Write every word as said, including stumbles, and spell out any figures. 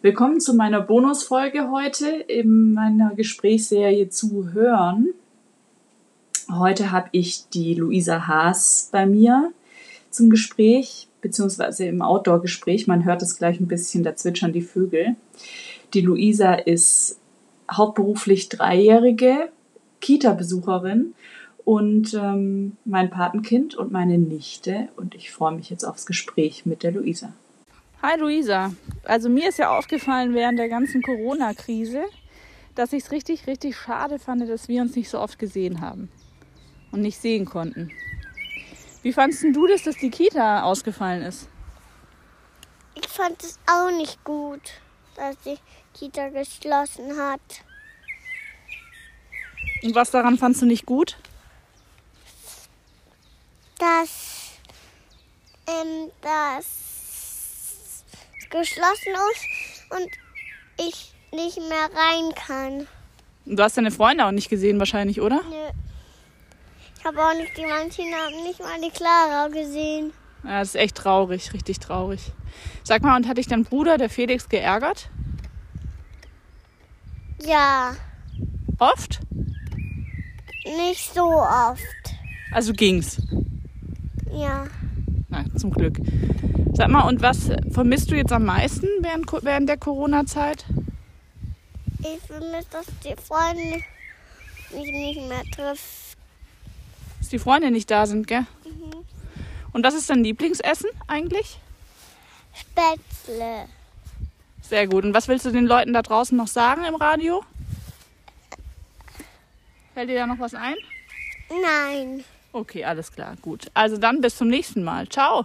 Willkommen zu meiner Bonusfolge heute in meiner Gesprächsserie ZU HÖREN. Heute habe ich die Luisa Haas bei mir zum Gespräch, beziehungsweise im Outdoor-Gespräch. Man hört es gleich ein bisschen, da zwitschern die Vögel. Die Luisa ist hauptberuflich dreijährige Kita-Besucherin und ähm, mein Patenkind und meine Nichte. Und ich freue mich jetzt aufs Gespräch mit der Luisa. Hi Luisa, also mir ist ja aufgefallen während der ganzen Corona-Krise, dass ich es richtig, richtig schade fand, dass wir uns nicht so oft gesehen haben und nicht sehen konnten. Wie fandest du das, dass die Kita ausgefallen ist? Ich fand es auch nicht gut, dass die Kita geschlossen hat. Und was daran fandst du nicht gut? Dass, ähm, dass geschlossen ist und ich nicht mehr rein kann. Du hast deine Freunde auch nicht gesehen wahrscheinlich, oder? Nö. Ich habe auch nicht die manchen haben nicht mal die Clara gesehen. Ja, das ist echt traurig, richtig traurig. Sag mal, und hat dich dein Bruder, der Felix, geärgert? Ja. Oft? Nicht so oft. Also ging's? Ja. Na, zum Glück. Sag mal, und was vermisst du jetzt am meisten während, während der Corona-Zeit? Ich vermisse, dass die Freunde mich nicht mehr trifft. Dass die Freunde nicht da sind, gell? Mhm. Und was ist dein Lieblingsessen eigentlich? Spätzle. Sehr gut. Und was willst du den Leuten da draußen noch sagen im Radio? Fällt dir da noch was ein? Nein. Okay, alles klar, gut. Also dann bis zum nächsten Mal. Ciao.